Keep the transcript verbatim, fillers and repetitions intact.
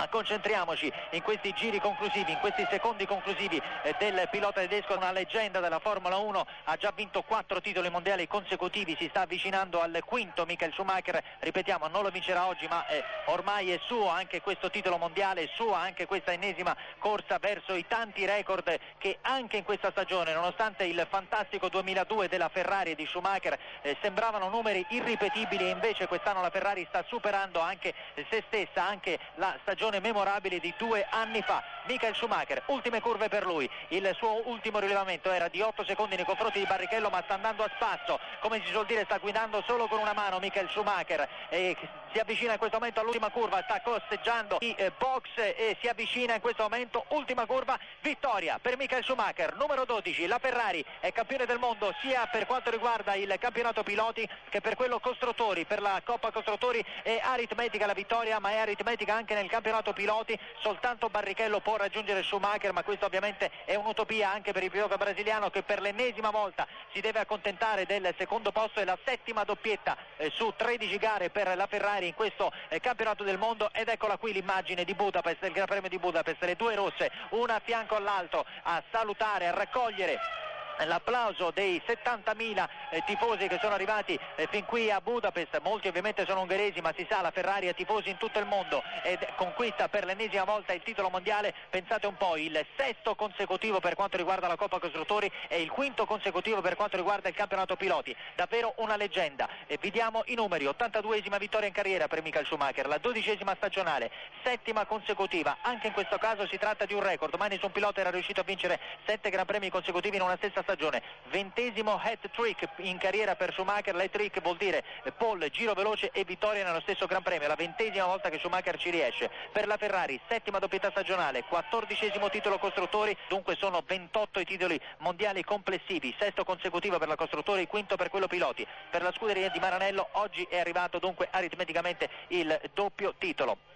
ma concentriamoci in questi giri conclusivi, in questi secondi conclusivi del pilota tedesco, una leggenda della Formula uno, ha già vinto quattro titoli mondiali consecutivi, si sta avvicinando al quinto Michael Schumacher, ripetiamo non lo vincerà oggi ma eh, ormai è suo anche questo titolo mondiale, è sua anche questa ennesima corsa verso i tanti record che anche in questa stagione, nonostante il fantastico duemiladue della Ferrari e di Schumacher eh, sembravano numeri irripetibili, e invece quest'anno la Ferrari sta superando anche se stessa, anche la stagione memorabile di due anni fa. Michael Schumacher, ultime curve per lui, il suo ultimo rilevamento era di otto secondi nei confronti di Barrichello, ma sta andando a spasso, come si suol dire sta guidando solo con una mano Michael Schumacher, e si avvicina in questo momento all'ultima curva, sta costeggiando i eh, box e si avvicina in questo momento, ultima curva, vittoria per Michael Schumacher, numero dodici, la Ferrari è campione del mondo sia per quanto riguarda il campionato piloti che per quello costruttori, per la Coppa Costruttori è aritmetica la vittoria, ma è aritmetica anche nel campionato piloti, soltanto Barrichello può raggiungere Schumacher, ma questo ovviamente è un'utopia anche per il pilota brasiliano che per l'ennesima volta si deve accontentare del secondo posto e la settima doppietta eh, su tredici gare per la Ferrari in questo eh, campionato del mondo. Ed eccola qui l'immagine di Budapest, del Gran Premio di Budapest, le due rosse una a fianco all'altro a salutare, a raccogliere l'applauso dei settantamila eh, tifosi che sono arrivati eh, fin qui a Budapest, molti ovviamente sono ungheresi, ma si sa la Ferrari ha tifosi in tutto il mondo ed conquista per l'ennesima volta il titolo mondiale, pensate un po', il sesto consecutivo per quanto riguarda la Coppa Costruttori e il quinto consecutivo per quanto riguarda il campionato piloti, davvero una leggenda. E vi diamo i numeri, ottantaduesima vittoria in carriera per Michael Schumacher, la dodicesima stagionale, settima consecutiva, anche in questo caso si tratta di un record, mai nessun pilota era riuscito a vincere sette gran premi consecutivi in una stessa stagione, ventesimo hat-trick in carriera per Schumacher, l'hat-trick vuol dire pole, giro veloce e vittoria nello stesso Gran Premio, la ventesima volta che Schumacher ci riesce. Per la Ferrari settima doppietta stagionale, quattordicesimo titolo costruttori, dunque sono ventotto i titoli mondiali complessivi, sesto consecutivo per la costruttori, quinto per quello piloti. Per la scuderia di Maranello oggi è arrivato dunque aritmeticamente il doppio titolo.